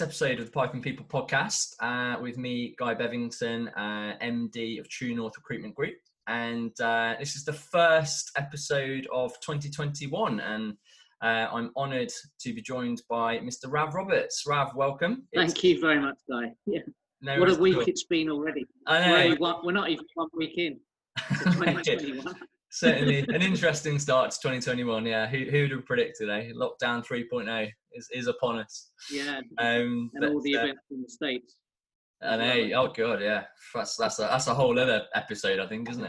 week's episode of the Python People podcast with me, Guy Bevington, MD of True North Recruitment Group. And this is the first episode of 2021. And I'm honoured to be joined by Mr. Rav Roberts. Rav, welcome. Thank you very much, Guy. Yeah. No, what a week it's been already. I know. We're not even 1 week in. It's 2021. Certainly an interesting start to 2021. Yeah, who'd have predicted, eh? Lockdown 3.0 is upon us. Yeah, and all the events in the States. I know. Oh god, yeah, that's a whole other episode, I think, isn't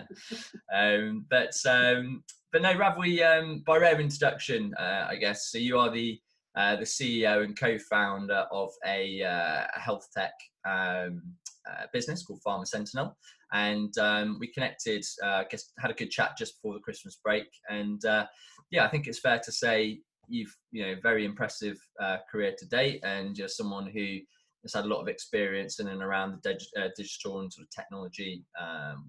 it? But no, Rav, we by way of introduction, I guess. So you are the CEO and co-founder of a health tech business called Pharma Sentinel. And we connected, I guess, had a good chat just before the Christmas break. And yeah, I think it's fair to say you've, very impressive career to date, and you're someone who has had a lot of experience in and around the digital and sort of technology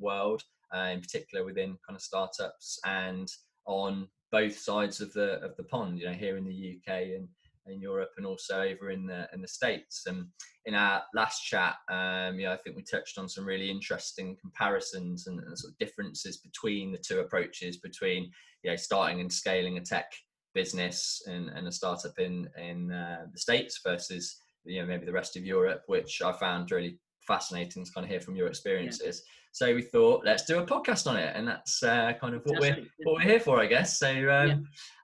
world, in particular within kind of startups and on both sides of the pond. Here in the UK and in Europe, and also over in the States. And in our last chat, I think we touched on some really interesting comparisons and sort of differences between the two approaches, between starting and scaling a tech business and a startup in the States versus maybe the rest of Europe, which I found really fascinating to kind of hear from your experiences. Yeah. So we thought, let's do a podcast on it, and that's kind of what we're here for, I guess. So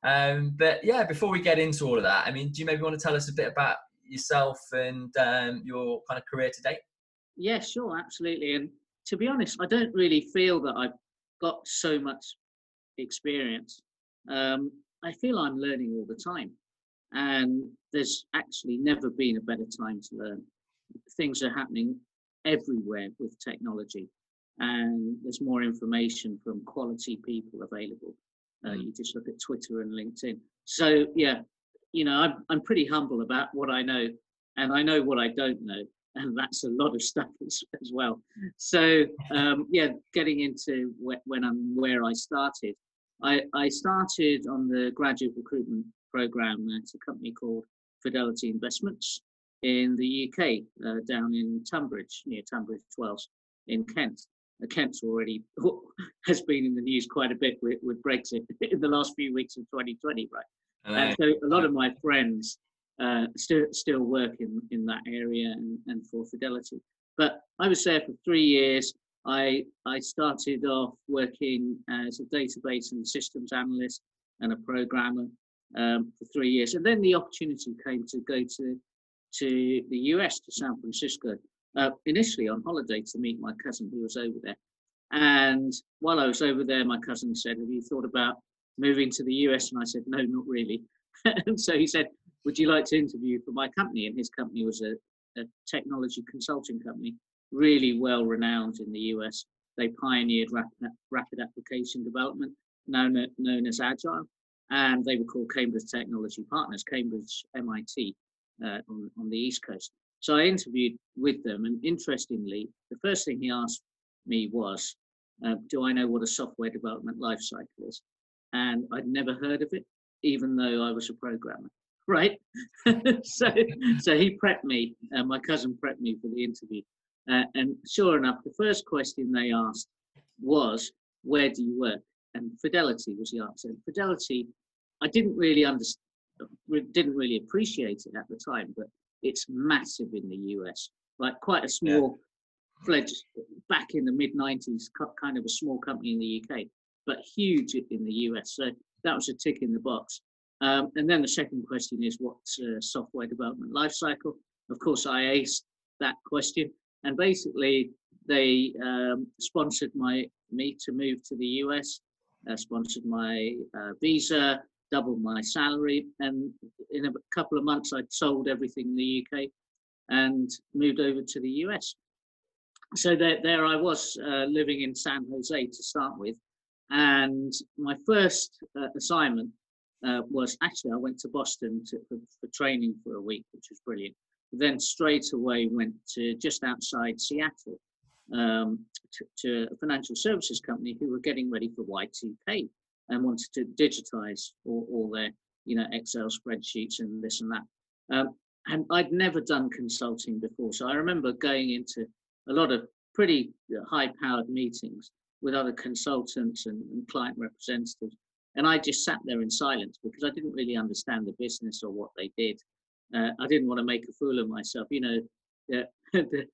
but yeah, before we get into all of that, do you maybe want to tell us a bit about yourself and your kind of career to date? Yeah, sure, absolutely. And to be honest, I don't really feel that I've got so much experience. I feel I'm learning all the time, and there's actually never been a better time to learn. Things are happening everywhere with technology, and there's more information from quality people available. You just look at Twitter and LinkedIn. So yeah, I'm pretty humble about what I know, and I know what I don't know, and that's a lot of stuff as well. So yeah, getting into where I started. I started on the graduate recruitment program at a company called Fidelity Investments in the UK, down in Tunbridge, near Tunbridge Wells in Kent. Kent already has been in the news quite a bit with Brexit in the last few weeks of 2020, right? And so a lot of my friends still work in that area and for Fidelity. But I was there for 3 years. I started off working as a database and systems analyst and a programmer for 3 years. And then the opportunity came to go to the US, to San Francisco, initially on holiday to meet my cousin who was over there. And while I was over there, my cousin said, "Have you thought about moving to the US?" And I said, "No, not really." And so he said, "Would you like to interview for my company?" And his company was a technology consulting company, really well renowned in the US. They pioneered rapid application development, now known as Agile. And they were called Cambridge Technology Partners, Cambridge MIT. On the East Coast. So I interviewed with them, and interestingly, the first thing he asked me was, do I know what a software development life cycle is? And I'd never heard of it, even though I was a programmer, right? so he prepped me, my cousin prepped me for the interview. And sure enough, the first question they asked was, where do you work? And Fidelity was the answer. And Fidelity, I didn't really understand. We didn't really appreciate it at the time, but it's massive in the US, like quite a small fledged back in the mid 90s, kind of a small company in the UK, but huge in the US. So that was a tick in the box. And then the second question is, what's software development lifecycle? Of course, I aced that question, and basically they sponsored me to move to the US, sponsored my visa, doubled my salary, and in a couple of months I'd sold everything in the UK and moved over to the US. So there I was, living in San Jose to start with, and my first assignment was actually I went to Boston for training for a week, which was brilliant. Then straight away went to just outside Seattle to a financial services company who were getting ready for Y2K. And wanted to digitize all their Excel spreadsheets and this and that. And I'd never done consulting before. So I remember going into a lot of pretty high-powered meetings with other consultants and client representatives. And I just sat there in silence because I didn't really understand the business or what they did. I didn't want to make a fool of myself. You know, the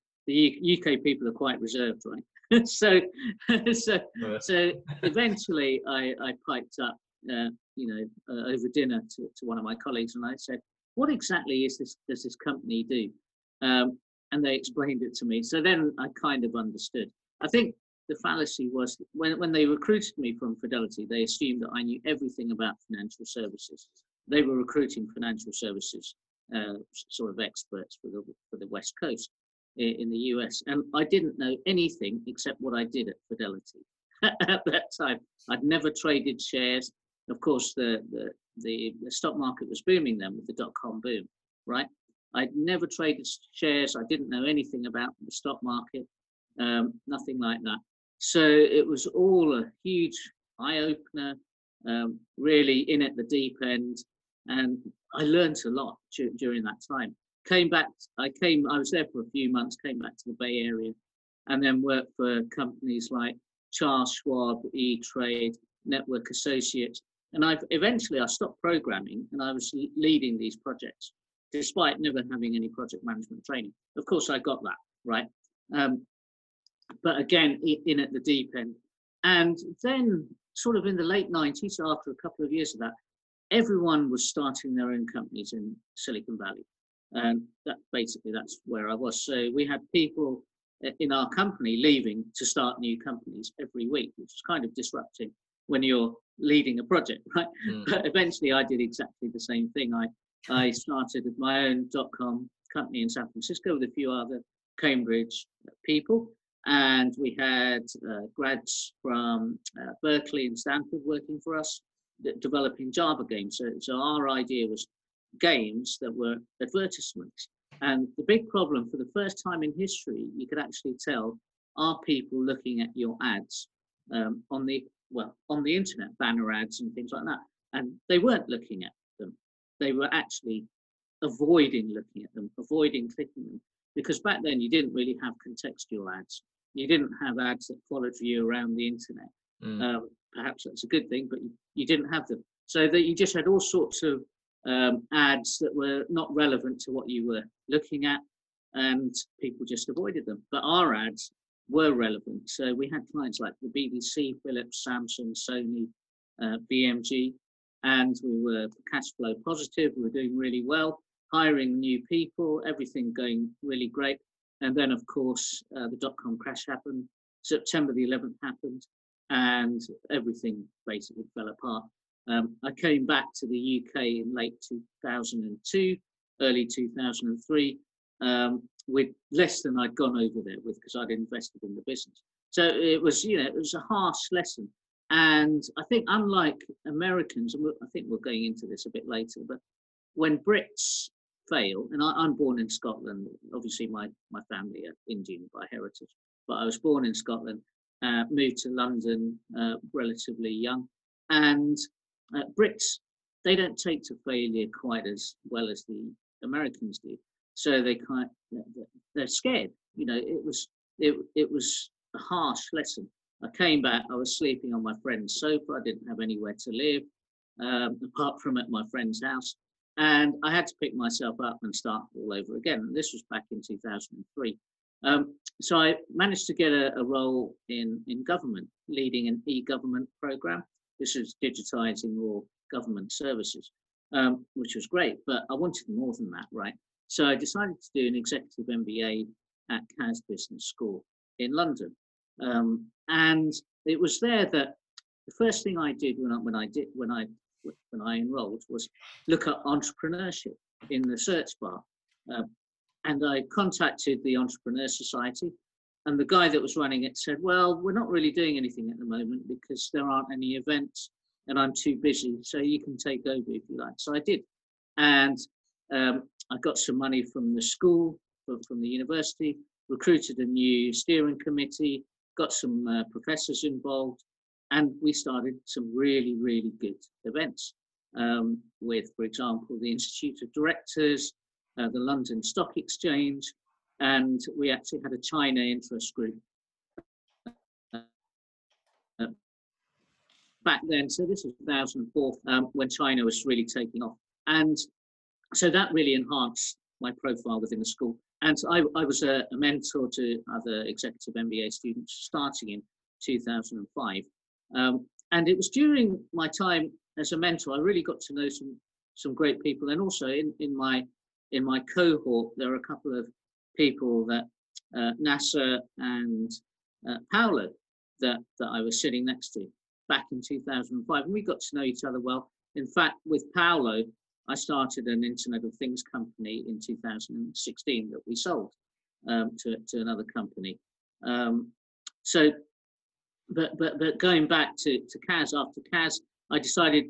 UK people are quite reserved, right? so eventually I piped up, over dinner to one of my colleagues, and I said, what exactly is this? Does this company do? And they explained it to me. So then I kind of understood. I think the fallacy was when they recruited me from Fidelity, they assumed that I knew everything about financial services. They were recruiting financial services sort of experts for the West Coast in the US. And I didn't know anything except what I did at Fidelity at that time. I'd never traded shares. Of course, the stock market was booming then with the dot-com boom, right? I'd never traded shares. I didn't know anything about the stock market, nothing like that. So it was all a huge eye-opener, really in at the deep end. And I learned a lot during that time. I was there for a few months, came back to the Bay Area, and then worked for companies like Charles Schwab, E-Trade, Network Associates. And I stopped programming, and I was leading these projects, despite never having any project management training. Of course, I got that, right? But again, in at the deep end. And then sort of in the late 90s, after a couple of years of that, everyone was starting their own companies in Silicon Valley. And that's where I was. So we had people in our company leaving to start new companies every week, which is kind of disrupting when you're leading a project, right? Mm. But eventually I did exactly the same thing. I started my own dot-com company in San Francisco with a few other Cambridge people. And we had grads from Berkeley and Stanford working for us, developing Java games. So our idea was games that were advertisements. And the big problem, for the first time in history, you could actually tell, are people looking at your ads on the internet, banner ads and things like that? And they weren't looking at them. They were actually avoiding looking at them, avoiding clicking them. Because back then you didn't really have contextual ads. You didn't have ads that followed you around the internet. Mm. Perhaps that's a good thing, but you didn't have them. So that you just had all sorts of ads that were not relevant to what you were looking at, and people just avoided them. But our ads were relevant. So we had clients like the BBC, Philips, Samsung, Sony, BMG, and we were cash flow positive. We were doing really well, hiring new people, everything going really great. And then, of course, the dot-com crash happened. September the 11th happened, and everything basically fell apart. I came back to the UK in late 2002, early 2003, with less than I'd gone over there with, because I'd invested in the business. So it was a harsh lesson. And I think, unlike Americans, and I think we're going into this a bit later, but when Brits fail, and I'm born in Scotland, obviously my family are Indian by heritage, but I was born in Scotland, moved to London relatively young, and Brits, they don't take to failure quite as well as the Americans do. So they're scared. You know, it was a harsh lesson. I came back, I was sleeping on my friend's sofa. I didn't have anywhere to live, apart from at my friend's house. And I had to pick myself up and start all over again. This was back in 2003. So I managed to get a role in government, leading an e-government program. This is digitizing all government services, which was great, but I wanted more than that, right? So I decided to do an executive MBA at Cass Business School in London. And it was there that the first thing I did when I enrolled was look up entrepreneurship in the search bar. And I contacted the Entrepreneur Society, and the guy that was running it said, well, we're not really doing anything at the moment because there aren't any events and I'm too busy, so you can take over if you like. So I did. And I got some money from the school, from the university, recruited a new steering committee, got some professors involved, and we started some really, really good events with, for example, the Institute of Directors, the London Stock Exchange, and we actually had a China interest group back then. So this was 2004 when China was really taking off. And so that really enhanced my profile within the school. And I was a mentor to other executive MBA students starting in 2005. And it was during my time as a mentor, I really got to know some great people. And also in my cohort, there were a couple of people that Nasser and Paolo that I was sitting next to back in 2005. And we got to know each other well. In fact, with Paolo, I started an Internet of Things company in 2016 that we sold to another company. But going back to Cass, after Cass, I decided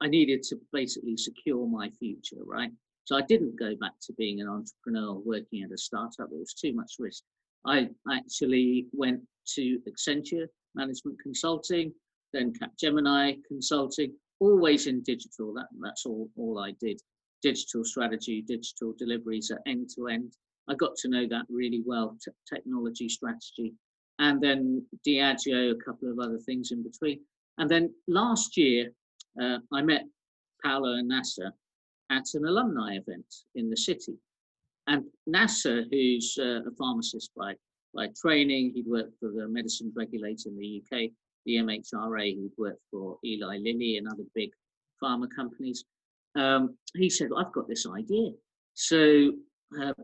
I needed to basically secure my future, right? So I didn't go back to being an entrepreneur working at a startup. It was too much risk. I actually went to Accenture Management Consulting, then Capgemini Consulting, always in digital. That's all I did. Digital strategy, digital deliveries are end to end. I got to know that really well, technology strategy, and then Diageo, a couple of other things in between. And then last year, I met Paolo and Nasser at an alumni event in the city. And Nasser, who's a pharmacist by training, he'd worked for the medicines regulator in the UK, the MHRA, he'd worked for Eli Lilly and other big pharma companies. He said, well, I've got this idea. So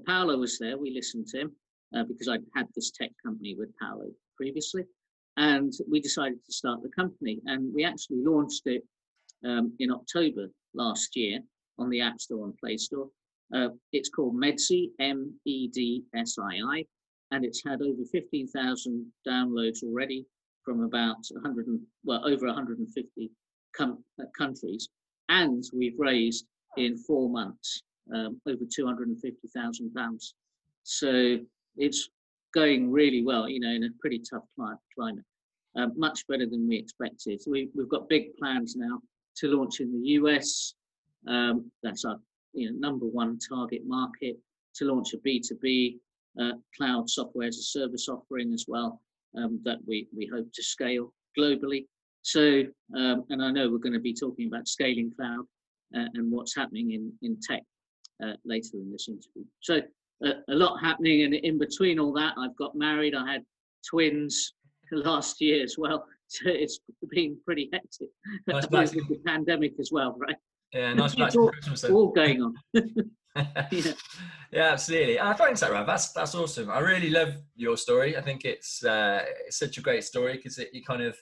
Paolo was there, we listened to him because I'd had this tech company with Paolo previously. And we decided to start the company, and we actually launched it in October last year on the App Store and Play Store. It's called Medsii, M-E-D-S-I-I, and it's had over 15,000 downloads already from about over 150 countries, and we've raised in 4 months over £250,000. So it's going really well, you know, in a pretty tough climate. Much better than we expected. We've got big plans now to launch in the US. That's our number one target market. To launch a B2B cloud software as a service offering as well that we hope to scale globally. So, and I know we're going to be talking about scaling cloud and what's happening in tech later in this interview. So a lot happening, and in between all that, I've got married. I had twins last year as well, so it's been pretty hectic. Nice with the pandemic as well, right? Yeah, nice back to Christmas. All going on. yeah, absolutely. Thanks, Rav. That's awesome. I really love your story. I think it's such a great story because you kind of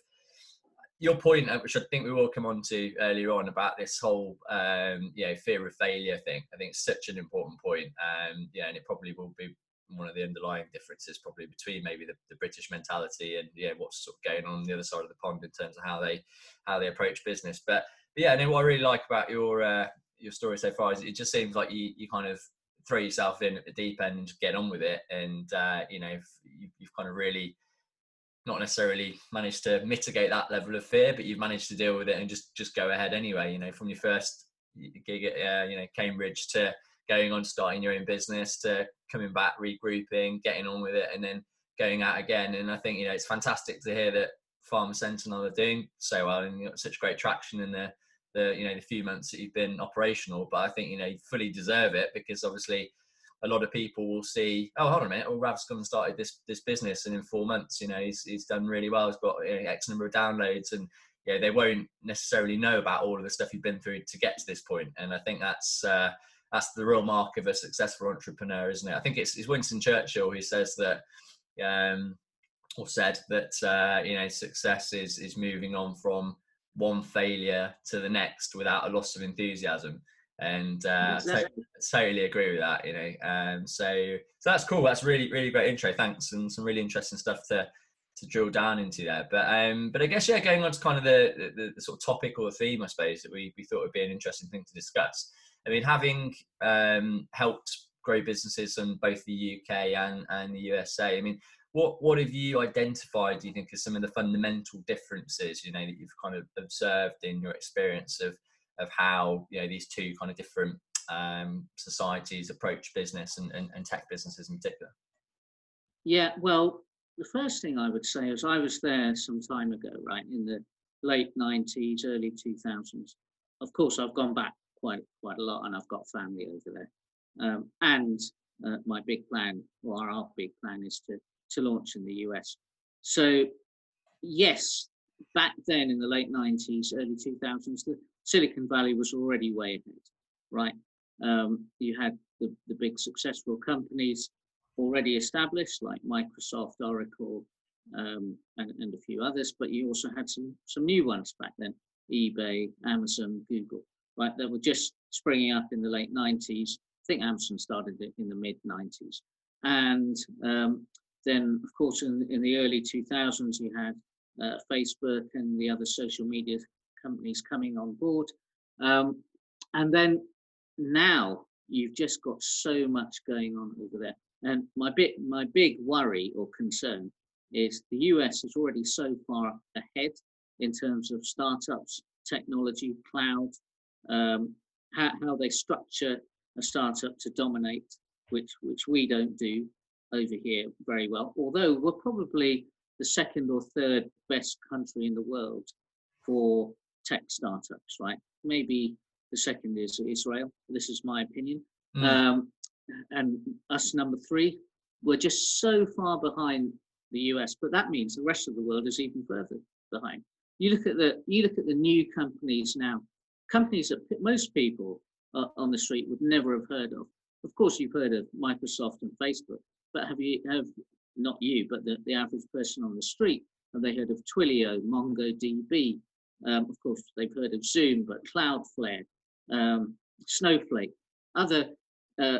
your point, which I think we will come on to earlier on about this whole fear of failure thing. I think it's such an important point. And it probably will be one of the underlying differences probably between maybe the British mentality and what's sort of going on the other side of the pond in terms of how they approach business. But yeah, and what I really like about your story so far is it just seems like you kind of throw yourself in at the deep end and just get on with it, and you've kind of really not necessarily managed to mitigate that level of fear, but you've managed to deal with it and just go ahead anyway. From your first gig at Cambridge to going on starting your own business to coming back, regrouping, getting on with it, and then going out again. And I think, it's fantastic to hear that Pharma Sentinel are doing so well and you've got such great traction in the few months that you've been operational. But I think, you fully deserve it, because obviously a lot of people will see, oh, hold on a minute, Rav's gone and started this business, and in 4 months, he's done really well. He's got X number of downloads, and they won't necessarily know about all of the stuff you've been through to get to this point. And I think that's the real mark of a successful entrepreneur, isn't it? I think it's Winston Churchill who says that, or said that, success is moving on from one failure to the next without a loss of enthusiasm. And exactly. Totally agree with that, So that's cool. That's really, really great intro. Thanks. And some really interesting stuff to drill down into there. But I guess, going on to kind of the sort of topic or the theme, I suppose, that we thought would be an interesting thing to discuss. I mean, having helped grow businesses in both the UK and the USA, I mean, what have you identified, do you think, as some of the fundamental differences, that you've kind of observed in your experience of how, these two kind of different societies approach business and tech businesses in particular? Yeah, well, the first thing I would say is I was there some time ago, right, in the late 90s, early 2000s. Of course, I've gone back quite a lot, and I've got family over there. My big plan, or our big plan, is to launch in the US. So, yes, back then in the late 90s, early 2000s, the Silicon Valley was already way ahead, right? You had the big successful companies already established, like Microsoft, Oracle, and a few others, but you also had some new ones back then, eBay, Amazon, Google, right? They were just springing up in the late 90s. I think Amazon started it in the mid-90s. And then, of course, in the early 2000s, you had Facebook and the other social media companies coming on board. And then now you've just got so much going on over there. And my big worry or concern is the US is already so far ahead in terms of startups, technology, cloud, how they structure a startup to dominate, which we don't do over here very well. Although we're probably the second or third best country in the world for tech startups, right? Maybe the second is Israel. This is my opinion. Mm. And us number three, we're just so far behind the US, but that means the rest of the world is even further behind. You look at the new companies now, companies that most people on the street would never have heard of. Of course, you've heard of Microsoft and Facebook, but the average person on the street, have they heard of Twilio, MongoDB? Of course, they've heard of Zoom, but Cloudflare, Snowflake, other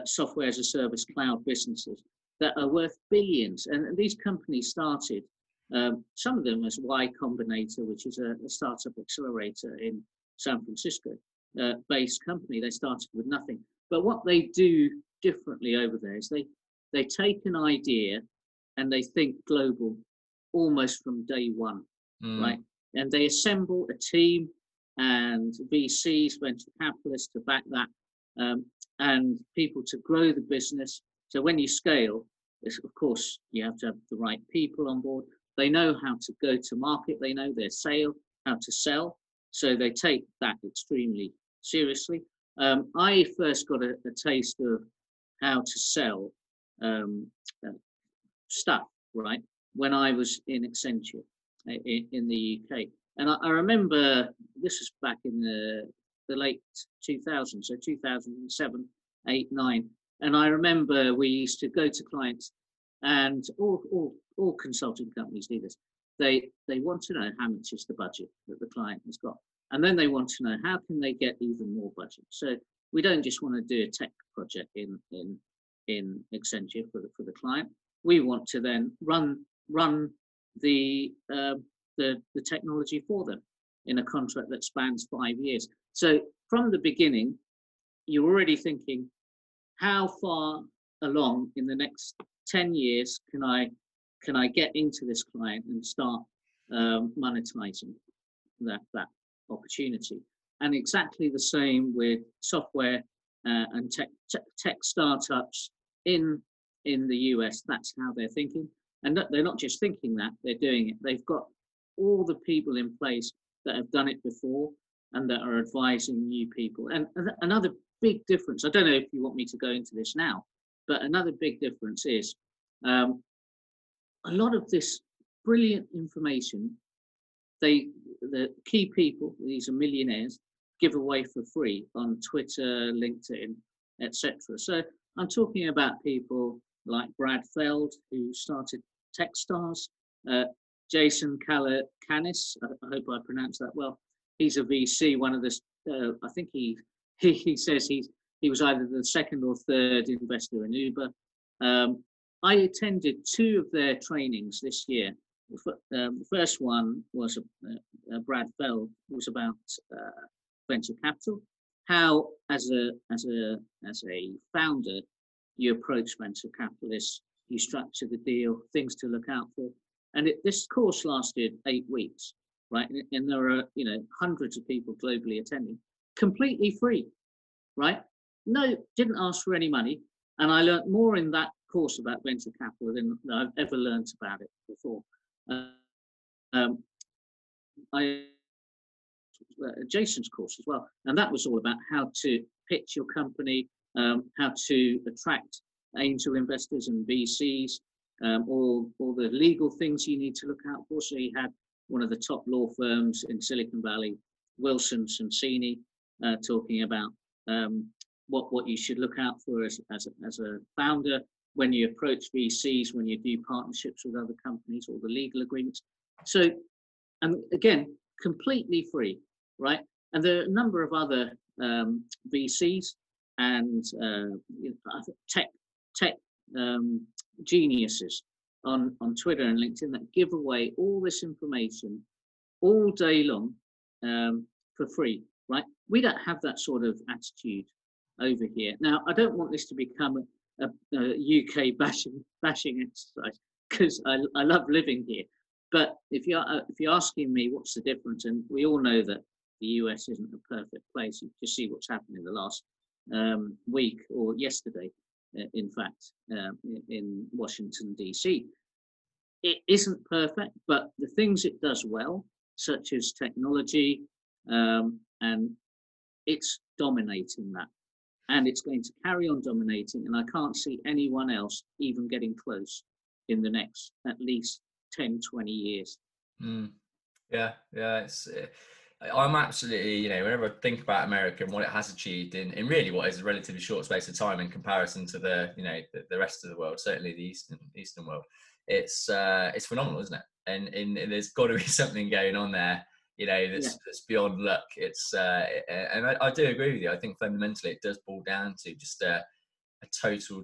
software as a service cloud businesses that are worth billions. And these companies started, some of them as Y Combinator, which is a startup accelerator in San Francisco based company. They started with nothing. But what they do differently over there is they take an idea and they think global almost from day one, right? And they assemble a team and VCs, venture capitalists to back that and people to grow the business. So when you scale, of course, you have to have the right people on board. They know how to go to market. They know how to sell. So they take that extremely seriously. I first got a taste of how to sell stuff, right, when I was in Accenture in the UK. And I remember this is back in the late 2000s, so 2007, 8, 9. And I remember we used to go to clients, and all consulting companies do this. They want to know how much is the budget that the client has got. And then they want to know how can they get even more budget. So we don't just want to do a tech project in Accenture for the client. We want to then run the technology for them in a contract that spans 5 years. So from the beginning, you're already thinking, how far along in the next 10 years can I get into this client and start monetizing that opportunity? And exactly the same with software and tech startups in the US. That's how they're thinking, and they're not just thinking that; they're doing it. They've got all the people in place that have done it before and that are advising new people. And another big difference, I don't know if you want me to go into this now, but another big difference is a lot of this brilliant information, the key people, these are millionaires, give away for free on Twitter, LinkedIn, etc. So I'm talking about people like Brad Feld, who started Techstars, Jason Canis, I hope I pronounced that well. He's a VC, one of the, I think he says he was either the second or third investor in Uber. I attended two of their trainings this year. The first one was Brad Feld, was about venture capital, how as a founder you approach venture capitalists, you structure the deal, things to look out for. And this course lasted 8 weeks, right? And there are hundreds of people globally attending, completely free, right? No, didn't ask for any money. And I learned more in that course about venture capital than I've ever learned about it before. Jason's course as well, and that was all about how to pitch your company, how to attract angel investors and VCs, all the legal things you need to look out for. So you had one of the top law firms in Silicon Valley, Wilson Sonsini, talking about what you should look out for as a founder when you approach VCs, when you do partnerships with other companies, all the legal agreements. So, and again, completely free, right? And there are a number of other VCs and tech geniuses on Twitter and LinkedIn that give away all this information all day long for free, right? We don't have that sort of attitude over here. Now, I don't want this to become a UK bashing exercise, because I love living here. But if you're asking me what's the difference, and we all know that the US isn't a perfect place. You just see what's happened in the last week or yesterday, in fact, in Washington, DC. It isn't perfect, but the things it does well, such as technology, and it's dominating that. And it's going to carry on dominating, and I can't see anyone else even getting close in the next at least 10, 20 years. Mm. Yeah. It's, I'm absolutely, whenever I think about America and what it has achieved in really what is a relatively short space of time in comparison to the rest of the world, certainly the Eastern world, it's phenomenal, isn't it? And there's got to be something going on there, that's beyond luck. It's, and I do agree with you. I think fundamentally it does boil down to just a total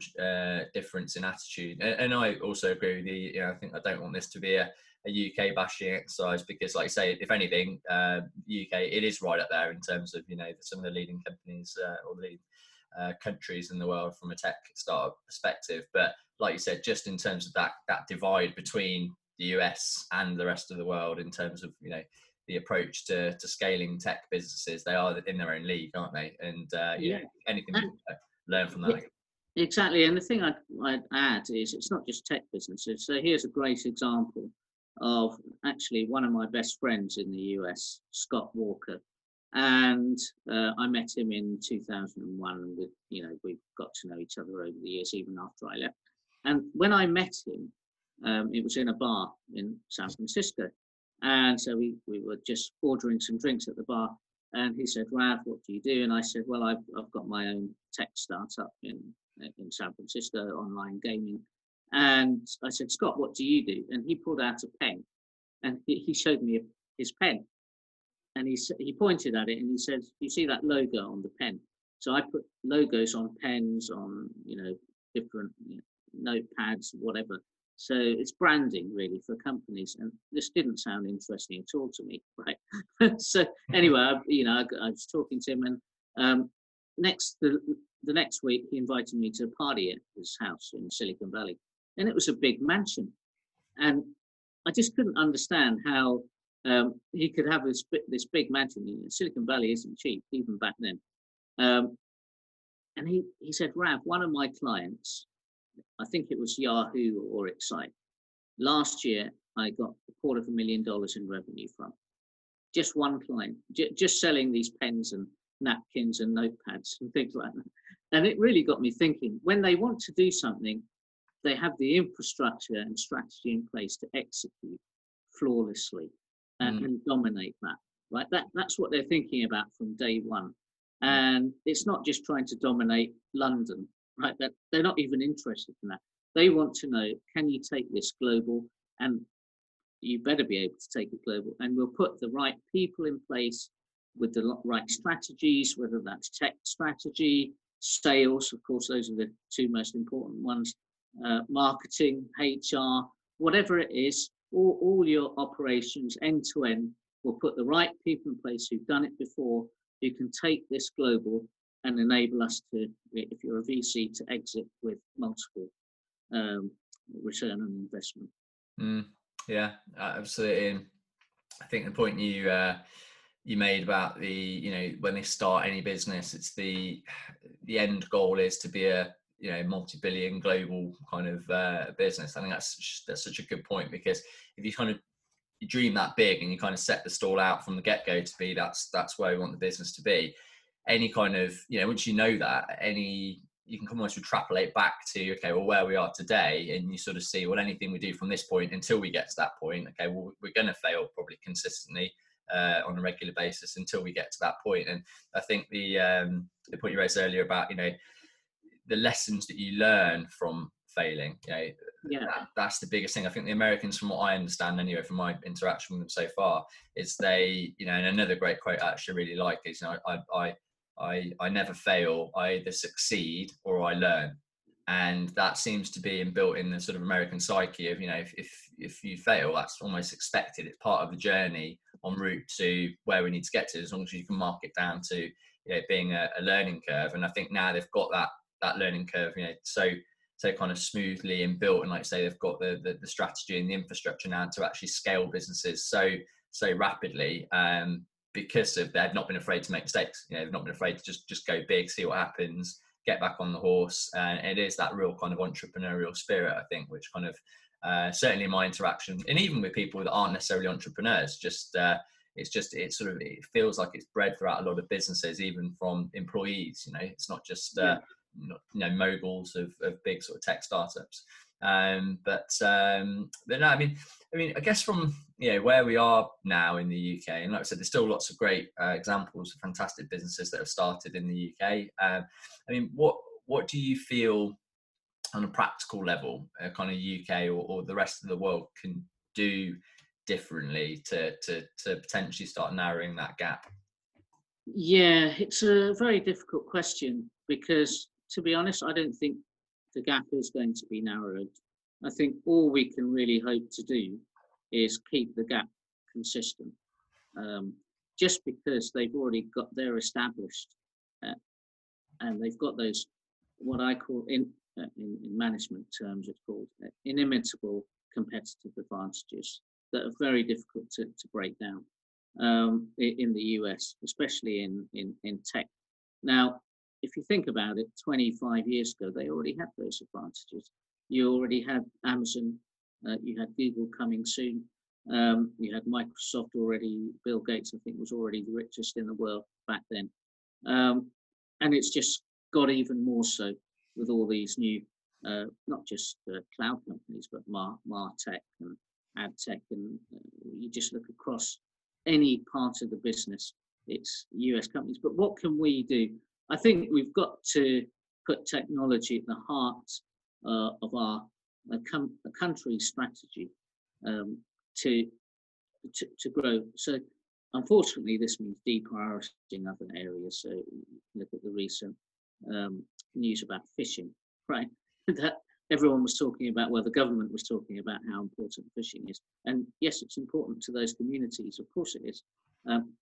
difference in attitude, and I also agree with you. I think I don't want this to be a UK bashing exercise, because, like I say, if anything, UK it is right up there in terms of some of the leading companies or leading countries in the world from a tech startup perspective. But like you said, just in terms of that divide between the US and the rest of the world in terms of the approach to scaling tech businesses, they are in their own league, aren't they? And anything we can learn from that. Yeah. Exactly, and the thing I'd add is it's not just tech businesses. So here's a great example of actually one of my best friends in the US, Scott Walker, and I met him in 2001. With we've got to know each other over the years, even after I left. And when I met him, it was in a bar in San Francisco, and so we were just ordering some drinks at the bar. And he said, "Rav, what do you do?" And I said, "Well, I've got my own tech startup in San Francisco, online gaming." And I said, "Scott, what do you do?" And he pulled out a pen, and he showed me his pen, and he pointed at it and he said, "You see that logo on the pen?" So I put logos on pens, on different notepads, whatever. So it's branding really for companies, and this didn't sound interesting at all to me, right? So anyway, I was talking to him, and the next week, he invited me to a party at his house in Silicon Valley, and it was a big mansion. And I just couldn't understand how he could have this big mansion. Silicon Valley isn't cheap, even back then. And he said, "Rav, one of my clients, I think it was Yahoo or Excite, last year I got $250,000 in revenue from. Just one client, just selling these pens and napkins and notepads and things like that." And it really got me thinking, when they want to do something, they have the infrastructure and strategy in place to execute flawlessly and dominate that, right? That's what they're thinking about from day one. And it's not just trying to dominate London, right? That they're not even interested in that. They want to know, can you take this global? And you better be able to take it global. And we'll put the right people in place with the right strategies, whether that's tech strategy, sales, of course, those are the two most important ones, marketing, HR, whatever it is, all your operations end to end. We'll put the right people in place who've done it before, who can take this global and enable us to, if you're a VC, to exit with multiple return on investment. Mm, yeah, absolutely. I think the point you you made about the, you know, when they start any business, it's the end goal is to be a, you know, multi-billion global kind of business. I think that's such a good point, because if you kind of you dream that big and you kind of set the stall out from the get-go to be that's where we want the business to be, any kind of, you know, once you know that, any, you can almost extrapolate back to, okay, well, where we are today, and you sort of see, well, anything we do from this point until we get to that point, okay, well, we're going to fail probably consistently on a regular basis until we get to that point. And I think the point you raised earlier about, you know, the lessons that you learn from failing, you know, yeah, that's the biggest thing. I think the Americans, from what I understand anyway, from my interaction with them so far, is they, you know, and another great quote I actually really like is, you know, I never fail. I either succeed or I learn. And that seems to be built in the sort of American psyche of, you know, if you fail, that's almost expected. It's part of the journey en route to where we need to get to, as long as you can mark it down to, you know, being a learning curve. And I think now they've got that learning curve, you know, so kind of smoothly and built. And like I say, they've got the strategy and the infrastructure now to actually scale businesses so rapidly. Because of they've not been afraid to make mistakes, you know, they've not been afraid to just go big, see what happens, get back on the horse. And it is that real kind of entrepreneurial spirit, I think, which kind of certainly my interaction, and even with people that aren't necessarily entrepreneurs, it feels like it's bred throughout a lot of businesses, even from employees. You know, it's not just you know, moguls of big sort of tech startups. But no, I mean, I guess from, you know, where we are now in the UK, and like I said, there's still lots of great examples of fantastic businesses that have started in the UK. I mean, what do you feel on a practical level, kind of UK or the rest of the world can do differently to potentially start narrowing that gap? Yeah, it's a very difficult question, because to be honest, I don't think the gap is going to be narrowed. I think all we can really hope to do is keep the gap consistent. Just because they've already got, they're established, and they've got those, what I call in management terms, it's called inimitable competitive advantages that are very difficult to break down in the US, especially in tech. Now, if you think about it, 25 years ago, they already had those advantages. You already had Amazon, you had Google coming soon, you had Microsoft already, Bill Gates, I think, was already the richest in the world back then. And it's just got even more so with all these new, not just cloud companies, but MarTech and AdTech. And you just look across any part of the business, it's US companies. But what can we do? I think we've got to put technology at the heart of our country's strategy to grow. So unfortunately, this means deprioritizing other areas. So look at the recent news about fishing, right? That everyone was talking about, well, the government was talking about how important fishing is. And yes, it's important to those communities, of course it is.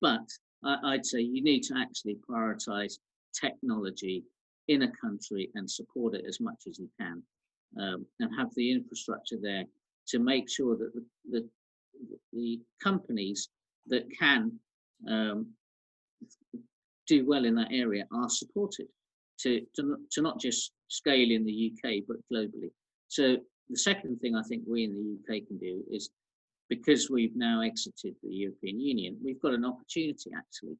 But I'd say you need to actually prioritize technology in a country and support it as much as you can, and have the infrastructure there to make sure that the companies that can do well in that area are supported to not just scale in the UK but globally. So the second thing I think we in the UK can do is, because we've now exited the European Union, we've got an opportunity actually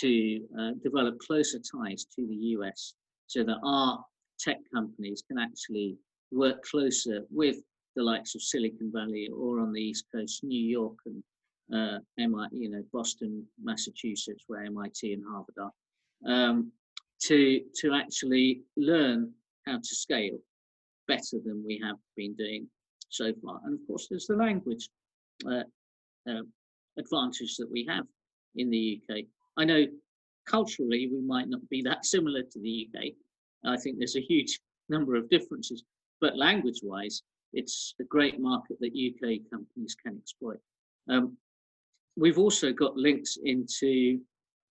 to develop closer ties to the US, so that our tech companies can actually work closer with the likes of Silicon Valley, or on the East Coast, New York and MIT, you know, Boston, Massachusetts, where MIT and Harvard are, to actually learn how to scale better than we have been doing so far. And of course, there's the language advantage that we have in the UK. I know culturally we might not be that similar to the UK. I think there's a huge number of differences, but language-wise, it's a great market that UK companies can exploit. We've also got links into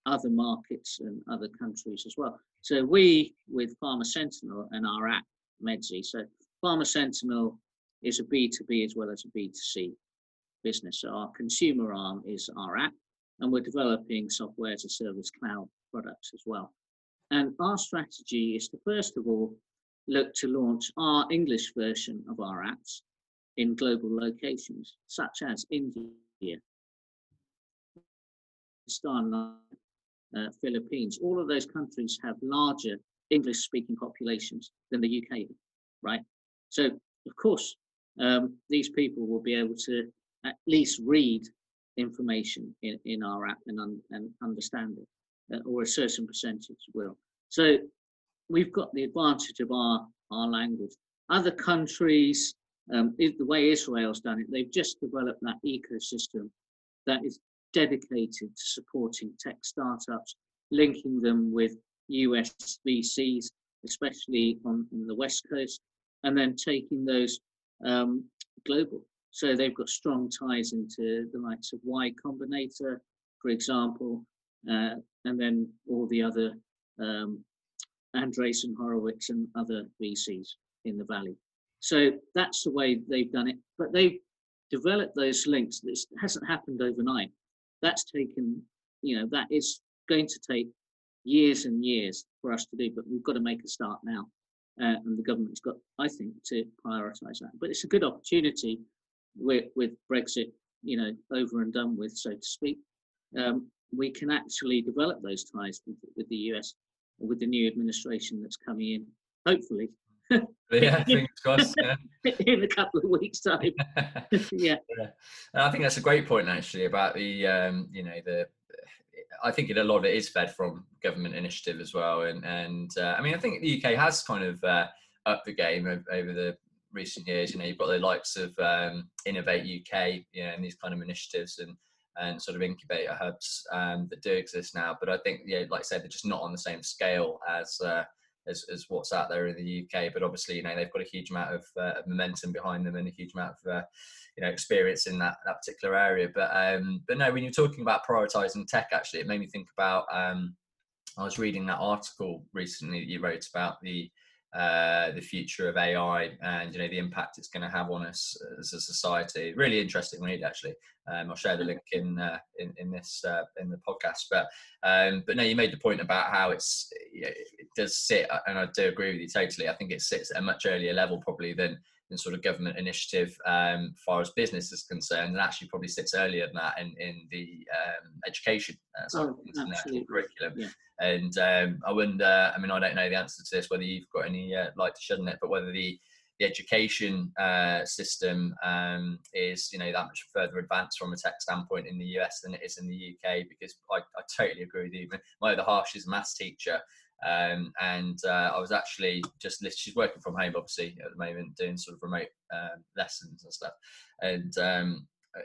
other markets and other countries as well. So we, with Pharma Sentinel and our app, Medsii, so Pharma Sentinel is a B2B as well as a B2C business. So our consumer arm is our app, and we're developing software as a service cloud products as well. And our strategy is to, first of all, look to launch our English version of our apps in global locations, such as India, Pakistan, Philippines. All of those countries have larger English-speaking populations than the UK, right? So, of course, these people will be able to at least read information in our app and understand it, or a certain percentage will. So we've got the advantage of our language. Other countries, the way Israel's done it, they've just developed that ecosystem that is dedicated to supporting tech startups, linking them with US VCs, especially on the West Coast, and then taking those global. So they've got strong ties into the likes of Y Combinator, for example, and then all the other Andreessen Horowitz and other VCs in the Valley. So that's the way they've done it. But they've developed those links. This hasn't happened overnight. That's taken, you know, that is going to take years and years for us to do, but we've got to make a start now. And the government's got, I think, to prioritise that. But it's a good opportunity with Brexit, you know, over and done with, so to speak. We can actually develop those ties with the US, with the new administration that's coming in, hopefully. Yeah, fingers crossed. Yeah. In a couple of weeks' time. Yeah. Yeah. I think that's a great point, actually, about the, you know, the. I think a lot of it is fed from government initiative as well, and I mean, I think the UK has kind of upped the game over the recent years. You know, you've got the likes of Innovate UK, you know, and these kind of initiatives and sort of incubator hubs that do exist now. But I think, yeah, like I said, they're just not on the same scale as what's out there in the UK. But obviously, you know, they've got a huge amount of momentum behind them and a huge amount of you know, experience in that particular area. But no, when you're talking about prioritizing tech, actually, it made me think about. I was reading that article recently that you wrote about the future of AI and, you know, the impact it's going to have on us as a society. Really interesting read, actually. I'll share the link in the podcast. But no, you made the point about how it does sit, and I do agree with you totally. I think it sits at a much earlier level probably than sort of government initiative, far as business is concerned, and actually probably sits earlier than that in the education side of things, in the actual curriculum. Yeah. And I wonder, I mean, I don't know the answer to this, whether you've got any light to shed on it, but whether the education system is, you know, that much further advanced from a tech standpoint in the US than it is in the UK, because I totally agree with you. My other half, she's a maths teacher. I was actually she's working from home, obviously, at the moment, doing sort of remote lessons and stuff. And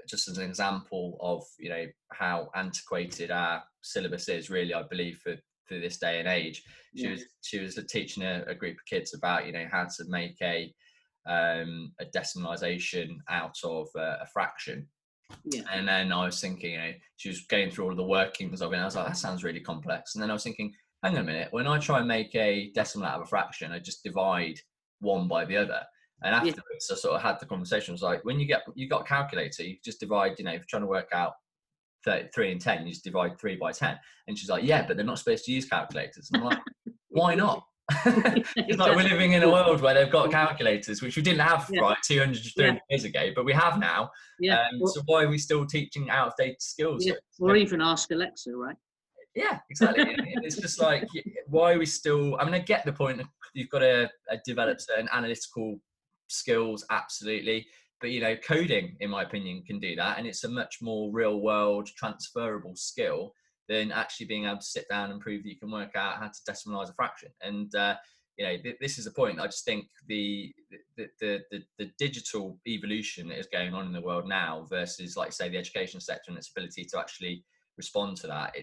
just as an example of, you know, how antiquated our syllabus is, really, I believe, for this day and age. She was teaching a group of kids about, you know, how to make a decimalisation out of a fraction. Yeah. And then I was thinking, you know, she was going through all of the workings of it, and I was like, that sounds really complex. And then I was thinking, hang on a minute, when I try and make a decimal out of a fraction, I just divide one by the other. And afterwards, I sort of had the conversation. I was like, when you got a calculator, you just divide, you know, if you're trying to work out 3 and 10, you just divide 3 by 10. And she's like, yeah, but they're not supposed to use calculators. And I'm like, why not? It's like we're living in a world where they've got calculators, which we didn't have, right, 200 years ago, but we have now. Yeah. So why are we still teaching outdated skills? Yeah. Or even ask Alexa, right? Yeah, exactly. And it's just like, why are we still? I mean, I get the point. You've got to develop certain analytical skills, absolutely. But, you know, coding, in my opinion, can do that, and it's a much more real-world, transferable skill than actually being able to sit down and prove that you can work out how to decimalise a fraction. And you know, this is the point. I just think the digital evolution that is going on in the world now versus, like, say, the education sector and its ability to actually respond to that,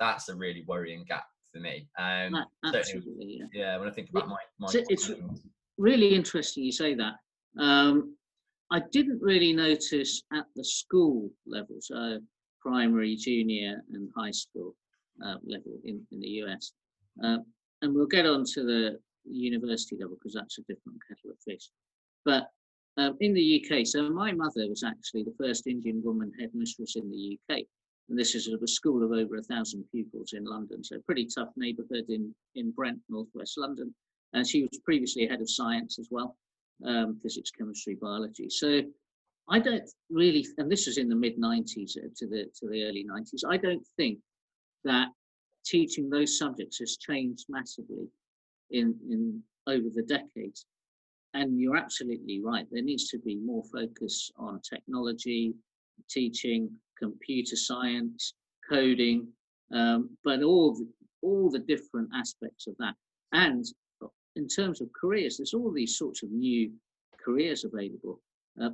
that's a really worrying gap for me. Absolutely, yeah, when I think about my so it's really interesting you say that. I didn't really notice at the school level, so primary, junior and high school level in the US, and we'll get on to the university level because that's a different kettle of fish, but in the UK, so my mother was actually the first Indian woman headmistress in the UK. And this is a school of over 1,000 pupils in London, so pretty tough neighbourhood in Brent, northwest London. And she was previously head of science as well, physics, chemistry, biology. So I don't really, and this is in the mid 90s to the early 90s, I don't think that teaching those subjects has changed massively in over the decades. And you're absolutely right, there needs to be more focus on technology, teaching, computer science, coding, but all the different aspects of that. And in terms of careers, there's all these sorts of new careers available.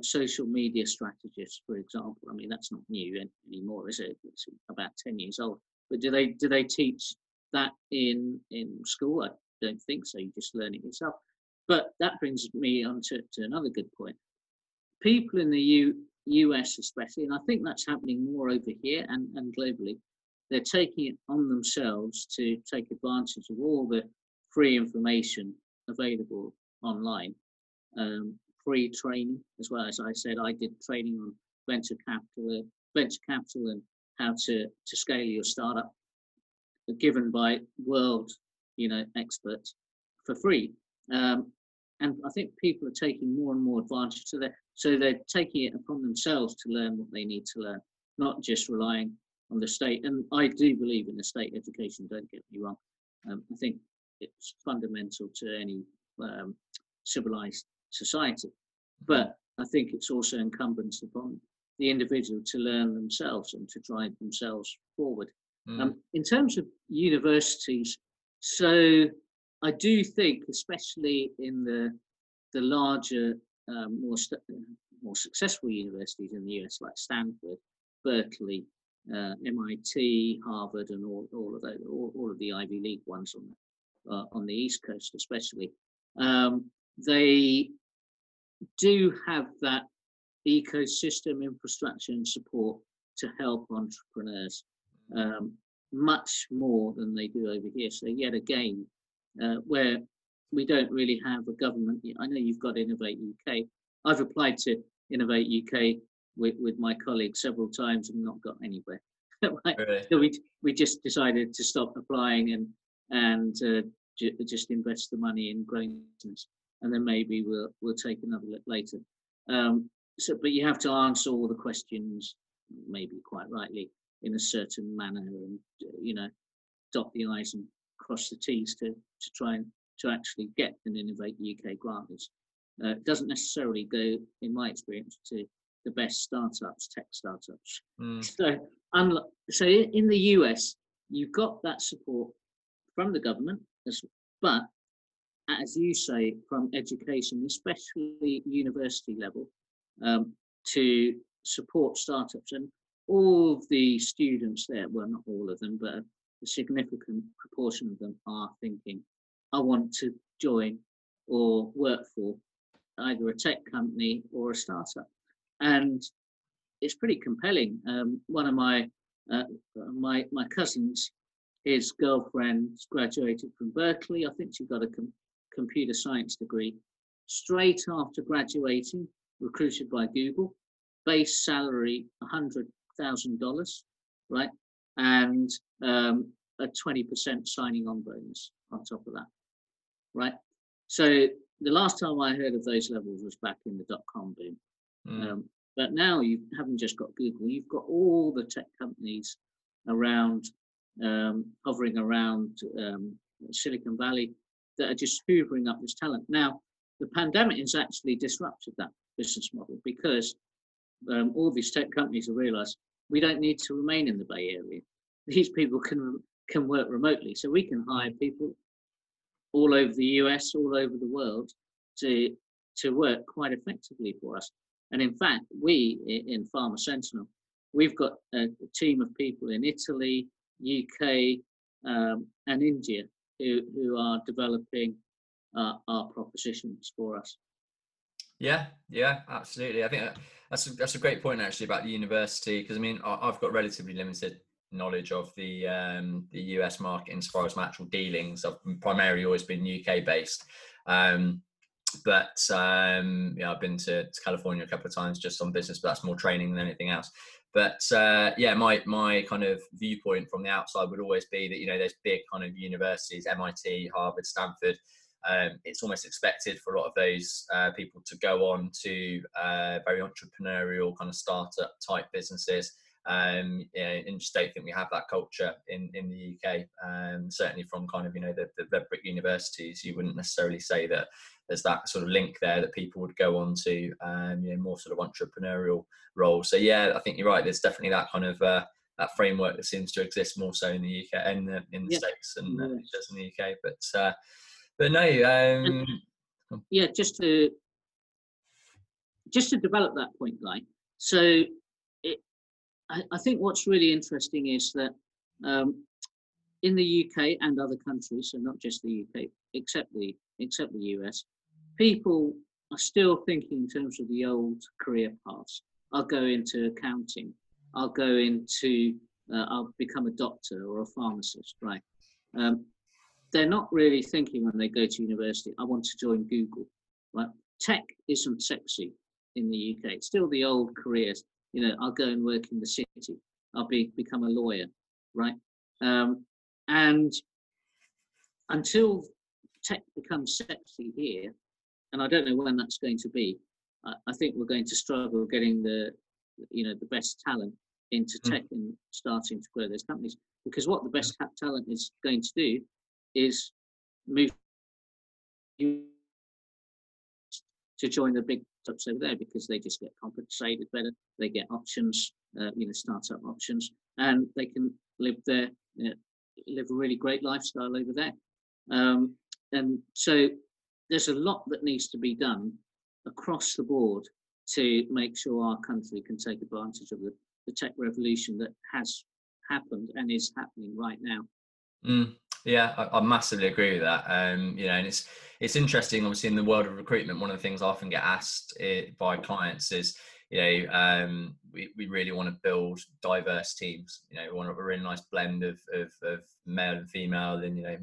Social media strategists, for example. I mean, that's not new anymore, is it? It's about 10 years old. But do they teach that in school? I don't think so. You just learn it yourself. But that brings me on to another good point. People in the US especially, and I think that's happening more over here and globally, they're taking it on themselves to take advantage of all the free information available online. Free training, as well as I said, I did training on venture capital and how to scale your startup, given by world, experts for free. And I think people are taking more and more advantage of that. So they're taking it upon themselves to learn what they need to learn, not just relying on the state. And I do believe in the state education, don't get me wrong. I think it's fundamental to any civilized society, but I think it's also incumbent upon the individual to learn themselves and to drive themselves forward. In terms of universities, so I do think, especially in the larger, more successful universities in the US, like Stanford, Berkeley, MIT, Harvard, and all of the Ivy League ones on the East Coast, especially, they do have that ecosystem, infrastructure, and support to help entrepreneurs much more than they do over here. So yet again, where we don't really have a government, I know you've got Innovate UK. I've applied to Innovate UK with my colleagues several times and not got anywhere. Really? So we just decided to stop applying and just invest the money in growing business, and then maybe we'll take another look later. But you have to answer all the questions, maybe quite rightly, in a certain manner, and dot the I's and cross the T's to try and to actually get an Innovate UK grant. It doesn't necessarily go, in my experience, to the best startups, tech startups. So in the US, you've got that support from the government, but as you say, from education, especially university level, to support startups. And all of the students there, well, not all of them, but a significant proportion of them are thinking, I want to join or work for either a tech company or a startup. And it's pretty compelling. One of my cousins, his girlfriend graduated from Berkeley. I think she got a computer science degree. Straight after graduating, recruited by Google, base salary $100,000, right, and a 20% signing on bonus on top of that, right. So the last time I heard of those levels was back in the dot-com boom. But now you haven't just got Google; you've got all the tech companies around, hovering around Silicon Valley, that are just hoovering up this talent. Now, the pandemic has actually disrupted that business model, because all these tech companies have realized we don't need to remain in the Bay Area. These people can work remotely, so we can hire people all over the US, all over the world to work quite effectively for us. And in fact, we in Pharma Sentinel, we've got a team of people in Italy, UK, and India who are developing our propositions for us. Yeah, absolutely. I think that's a great point actually about the university, because I mean, I've got relatively limited knowledge of the US market insofar as my actual dealings. I've primarily always been UK based, But yeah, I've been to California a couple of times just on business, but that's more training than anything else. But yeah, my kind of viewpoint from the outside would always be that, you know, those big kind of universities, MIT, Harvard, Stanford, it's almost expected for a lot of those people to go on to very entrepreneurial kind of startup type businesses. And just don't think we have that culture in the UK. Certainly from kind of, you know, the red brick universities, you wouldn't necessarily say that there's that sort of link there that people would go on to, you know, more sort of entrepreneurial roles. So yeah, I think you're right. There's definitely that kind of that framework that seems to exist more so in the UK and in the States and it does in the UK. But no, yeah, just to develop that point, Guy. So I think what's really interesting is that in the UK and other countries, so not just the UK, except the US, people are still thinking in terms of the old career paths. I'll go into accounting. I'll go into, I'll become a doctor or a pharmacist, right? They're not really thinking when they go to university, I want to join Google, right? Tech isn't sexy in the UK. It's still the old careers. You know, I'll go and work in the city. I'll become a lawyer, right? And until tech becomes sexy here, and I don't know when that's going to be, I think we're going to struggle getting the, you know, the best talent into tech and starting to grow those companies. Because what the best talent is going to do is move to join the big startups over there because they just get compensated better, they get options, you know, startup options, and they can live their, you know, live a really great lifestyle over there. And so there's a lot that needs to be done across the board to make sure our country can take advantage of the tech revolution that has happened and is happening right now. Yeah, I massively agree with that. You know, and it's interesting. Obviously, in the world of recruitment, one of the things I often get asked by clients is, you know, we really want to build diverse teams. You know, we want a really nice blend of male and female, and you know,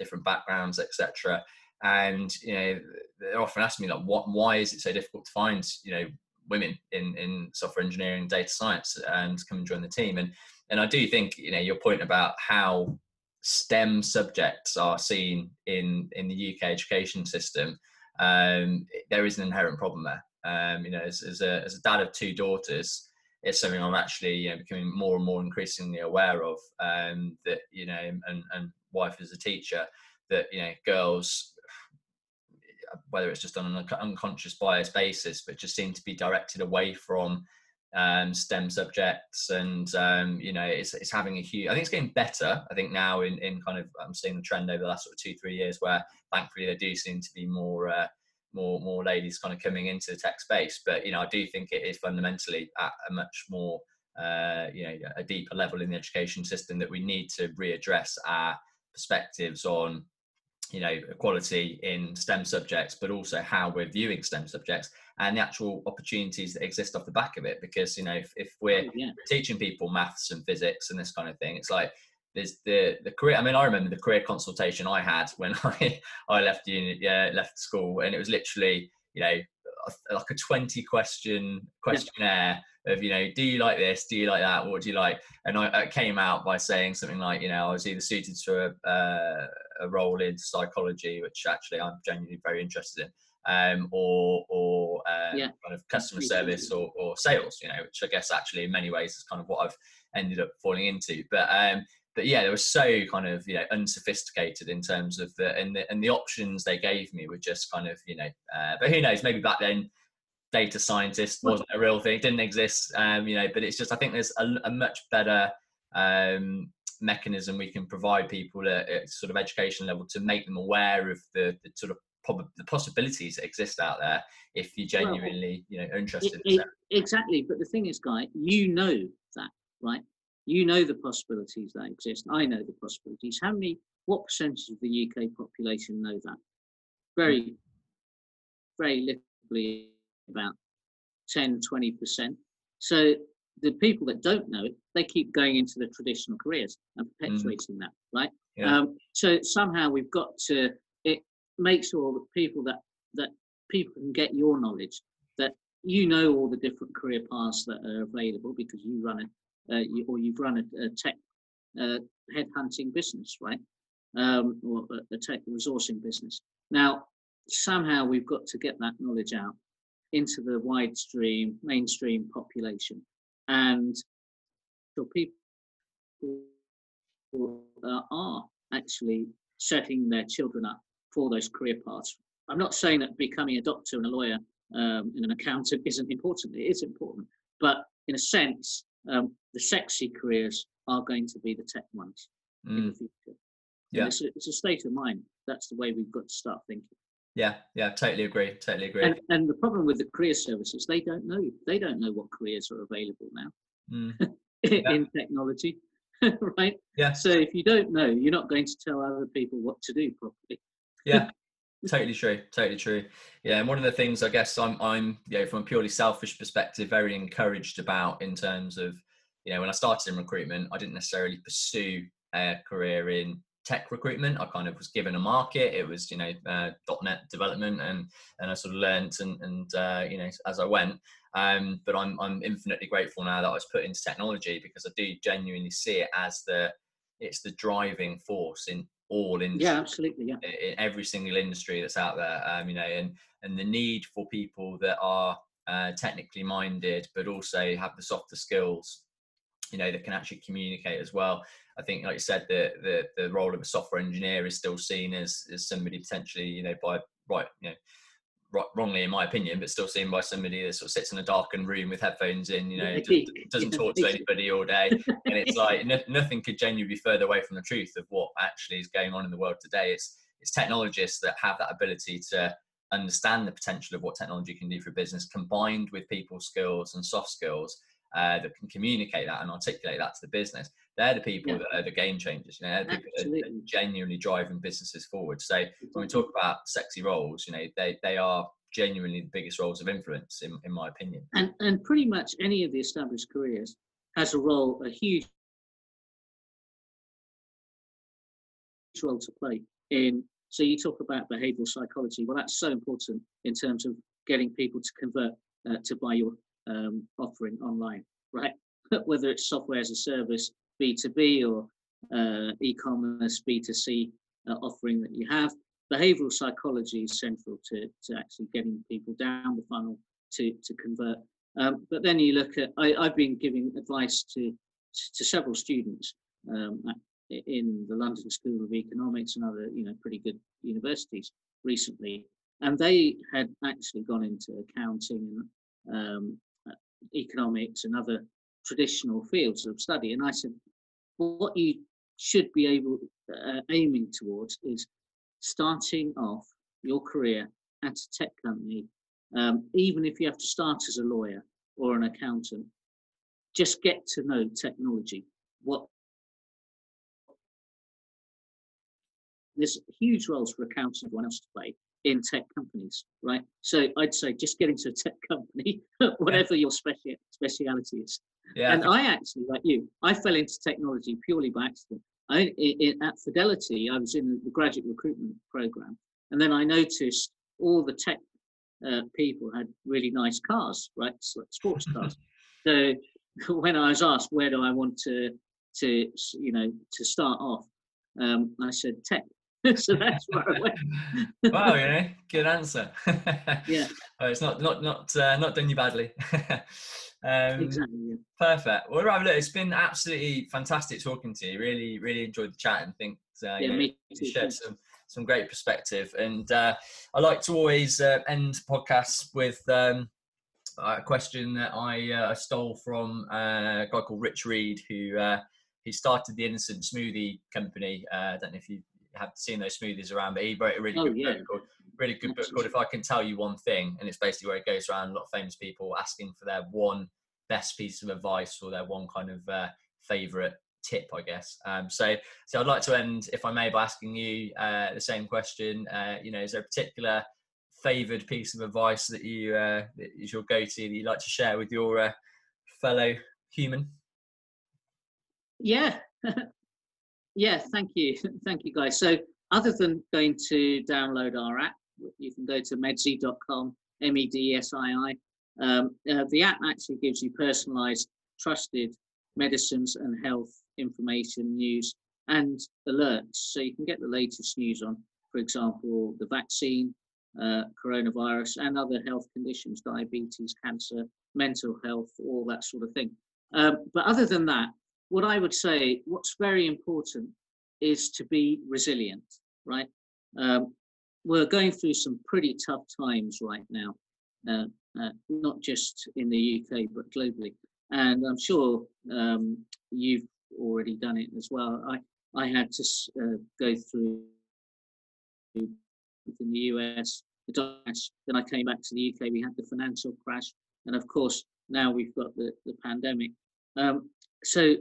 different backgrounds, etc. And you know, they're often asking me like, why is it so difficult to find, you know, women in software engineering, data science, and come and join the team? And I do think, you know, your point about how STEM subjects are seen in the UK education system, there is an inherent problem there. You know, as a dad of two daughters, it's something I'm actually, you know, becoming more and more increasingly aware of, that, you know, and wife as a teacher, that, you know, girls, whether it's just on an unconscious bias basis, but just seem to be directed away from STEM subjects. And you know, it's having a huge, I think it's getting better. I think now in kind of, I'm seeing the trend over the last sort of 2-3 years where thankfully there do seem to be more ladies kind of coming into the tech space. But you know, I do think it is fundamentally at a much more you know, a deeper level in the education system that we need to readdress our perspectives on, you know, equality in STEM subjects, but also how we're viewing STEM subjects and the actual opportunities that exist off the back of it. Because, you know, if we're teaching people maths and physics and this kind of thing, it's like there's the career. I mean, I remember the career consultation I had when I left left school, and it was literally, you know, like a 20-question questionnaire of, you know, do you like this? Do you like that? What do you like? And I came out by saying something like, you know, I was either suited to a role in psychology, which actually I'm genuinely very interested in, kind of customer service or sales, you know, which I guess actually in many ways is kind of what I've ended up falling into. But yeah, they were so kind of, you know, unsophisticated in terms of the options they gave me were just kind of, you know, but who knows, maybe back then data scientist wasn't a real thing, didn't exist, you know, but it's just, I think there's a much better mechanism we can provide people at sort of education level to make them aware of the sort of the possibilities that exist out there if you're genuinely, you know, interested in that. Exactly. But the thing is, Guy, you know that, right? You know the possibilities that exist. I know the possibilities. What percentage of the UK population know that? Very, very literally about 10, 20%. So the people that don't know it, they keep going into the traditional careers and perpetuating that, right? Yeah. So somehow we've got to make sure that people that that people can get your knowledge, that you know all the different career paths that are available because you run a, you've run a tech headhunting business, right? Or a tech resourcing business. Now, somehow we've got to get that knowledge out into the wide stream, mainstream population. And so people are actually setting their children up for those career paths. I'm not saying that becoming a doctor and a lawyer and an accountant isn't important. It is important. But in a sense, the sexy careers are going to be the tech ones in the future. Yeah. It's a state of mind. That's the way we've got to start thinking. Yeah, totally agree. And the problem with the career services, they don't know what careers are available now in technology, right? Yeah. So if you don't know, you're not going to tell other people what to do properly. Yeah. Totally true. Yeah, and one of the things I guess I'm from a purely selfish perspective very encouraged about in terms of when I started in recruitment, I didn't necessarily pursue a career in tech recruitment. I kind of was given a market. It was .NET development, and I sort of learnt and as I went. But I'm infinitely grateful now that I was put into technology because I do genuinely see it as it's the driving force in all industries. Yeah, absolutely. Yeah. In every single industry that's out there, and the need for people that are technically minded but also have the softer skills, that can actually communicate as well. I think, like you said, the role of a software engineer is still seen as somebody potentially, wrongly in my opinion, but still seen by somebody that sort of sits in a darkened room with headphones in, doesn't talk to anybody all day. And it's like nothing could genuinely be further away from the truth of what actually is going on in the world today. It's technologists that have that ability to understand the potential of what technology can do for business, combined with people skills and soft skills that can communicate that and articulate that to the business. They're the people that are the game changers, they're people that are genuinely driving businesses forward. So when we talk about sexy roles, they are genuinely the biggest roles of influence, in my opinion. And pretty much any of the established careers has a huge role to play in. So you talk about behavioural psychology. Well, that's so important in terms of getting people to convert to buy your offering online, right? Whether it's software as a service, B2B, or e-commerce, B2C offering that you have. Behavioural psychology is central to actually getting people down the funnel to convert. But then you look at, I've been giving advice to several students in the London School of Economics and other pretty good universities recently. And they had actually gone into accounting and economics and other traditional fields of study, and I said, well, what you should be aiming towards is starting off your career at a tech company, even if you have to start as a lawyer or an accountant. Just get to know technology. There's huge roles for accountants and everyone else to play in tech companies, right? So I'd say just get into a tech company, whatever your speciality is. Yeah. And I actually, like you, I fell into technology purely by accident. At Fidelity, I was in the graduate recruitment program, and then I noticed all the tech people had really nice cars, right? Sports cars. So when I was asked where do I want to start off, I said tech. So that's where I went. Wow, good answer. Yeah. Well, it's not done you badly. Exactly. Yeah. Perfect. Well, Rav, look, it's been absolutely fantastic talking to you. Really, really enjoyed the chat, and think you shared some great perspective. And I like to always end podcasts with a question that I stole from a guy called Rich Reed, who started the Innocent Smoothie Company. I don't know if you have seen those smoothies around, but he wrote a really good book called If I Can Tell You One Thing, and it's basically where it goes around a lot of famous people asking for their one best piece of advice or their one kind of favorite tip, I guess. So I'd like to end, if I may, by asking you the same question. Is there a particular favored piece of advice that you that is your go-to that you'd like to share with your fellow human? Yeah. Yeah, thank you. Thank you, guys. So other than going to download our app, you can go to medsii.com, MEDSII. The app actually gives you personalized, trusted medicines and health information, news and alerts. So you can get the latest news on, for example, the vaccine, coronavirus and other health conditions, diabetes, cancer, mental health, all that sort of thing. But other than that, what I would say, what's very important is to be resilient, right? We're going through some pretty tough times right now, not just in the UK, but globally. And I'm sure you've already done it as well. I had to go through in the US, the dot crash, then I came back to the UK, we had the financial crash, and of course, now we've got the pandemic. So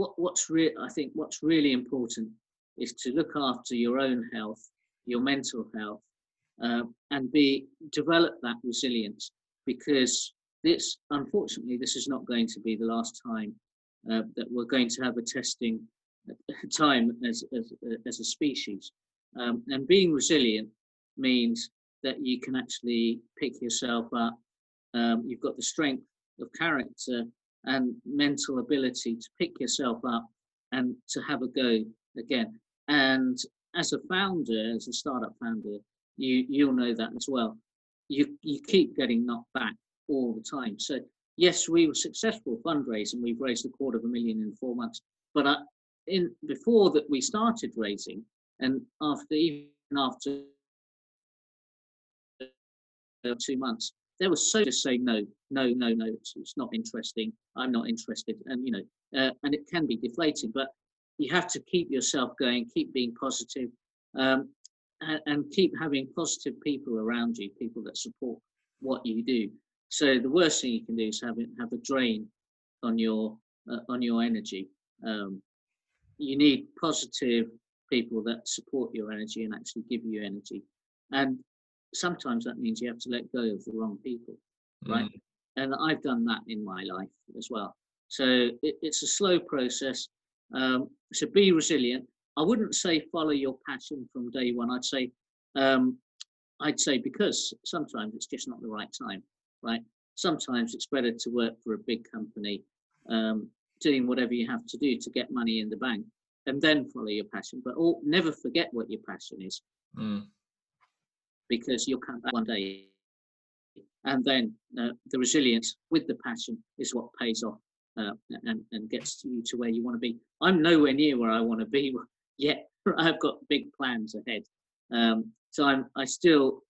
I think what's really important is to look after your own health, your mental health, and develop that resilience, because this, unfortunately, this is not going to be the last time that we're going to have a testing time as a species. And being resilient means that you can actually pick yourself up. You've got the strength of character and mental ability to pick yourself up and to have a go again. And as a founder, as a startup founder, you'll know that as well. You keep getting knocked back all the time. So yes, we were successful fundraising. We've raised $250,000 in 4 months. But before that, we started raising, and even after 2 months, there was so just saying no, it's not interesting, I'm not interested, and and it can be deflating, but you have to keep yourself going, keep being positive, and keep having positive people around you, people that support what you do. So the worst thing you can do is have a drain on your energy. You need positive people that support your energy and actually give you energy, and sometimes that means you have to let go of the wrong people, right? And I've done that in my life as well. So it's a slow process. So be resilient. I wouldn't say follow your passion from day one. I'd say because sometimes it's just not the right time, right? Sometimes it's better to work for a big company, doing whatever you have to do to get money in the bank, and then follow your passion. But never forget what your passion is. Because you'll come back one day, and then the resilience with the passion is what pays off and gets you to where you want to be. I'm nowhere near where I want to be yet. I've got big plans ahead. So I still,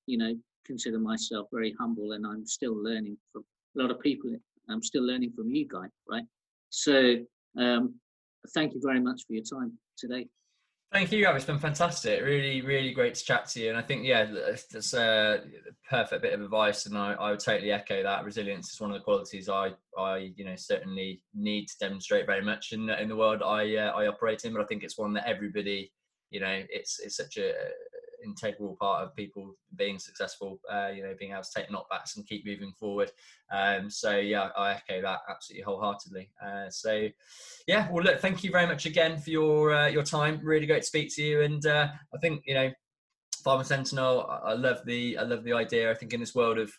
consider myself very humble, and I'm still learning from a lot of people. I'm still learning from you, Guy, right? So thank you very much for your time today. Thank you, Gav. It's been fantastic. Really, really great to chat to you. And I think, that's a perfect bit of advice. And I would totally echo that. Resilience is one of the qualities I certainly need to demonstrate very much in the world I operate in. But I think it's one that everybody, it's such a integral part of people being successful, being able to take knockbacks and keep moving forward. I echo that absolutely wholeheartedly. Well, look, thank you very much again for your time. Really great to speak to you. And I think, Pharma Sentinel, I love the idea. I think in this world of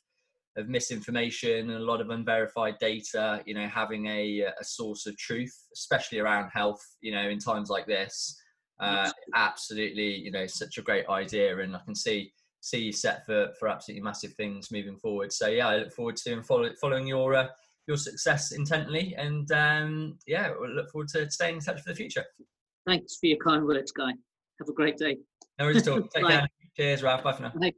misinformation and a lot of unverified data, having a source of truth, especially around health, in times like this, absolutely, such a great idea, and I can see you set for absolutely massive things moving forward. So I look forward to following your success intently, and we'll look forward to staying in touch for the future. Thanks for your kind words, Guy. Have a great day. No worries at all. Take care. Cheers, Rav. Bye for now. Bye.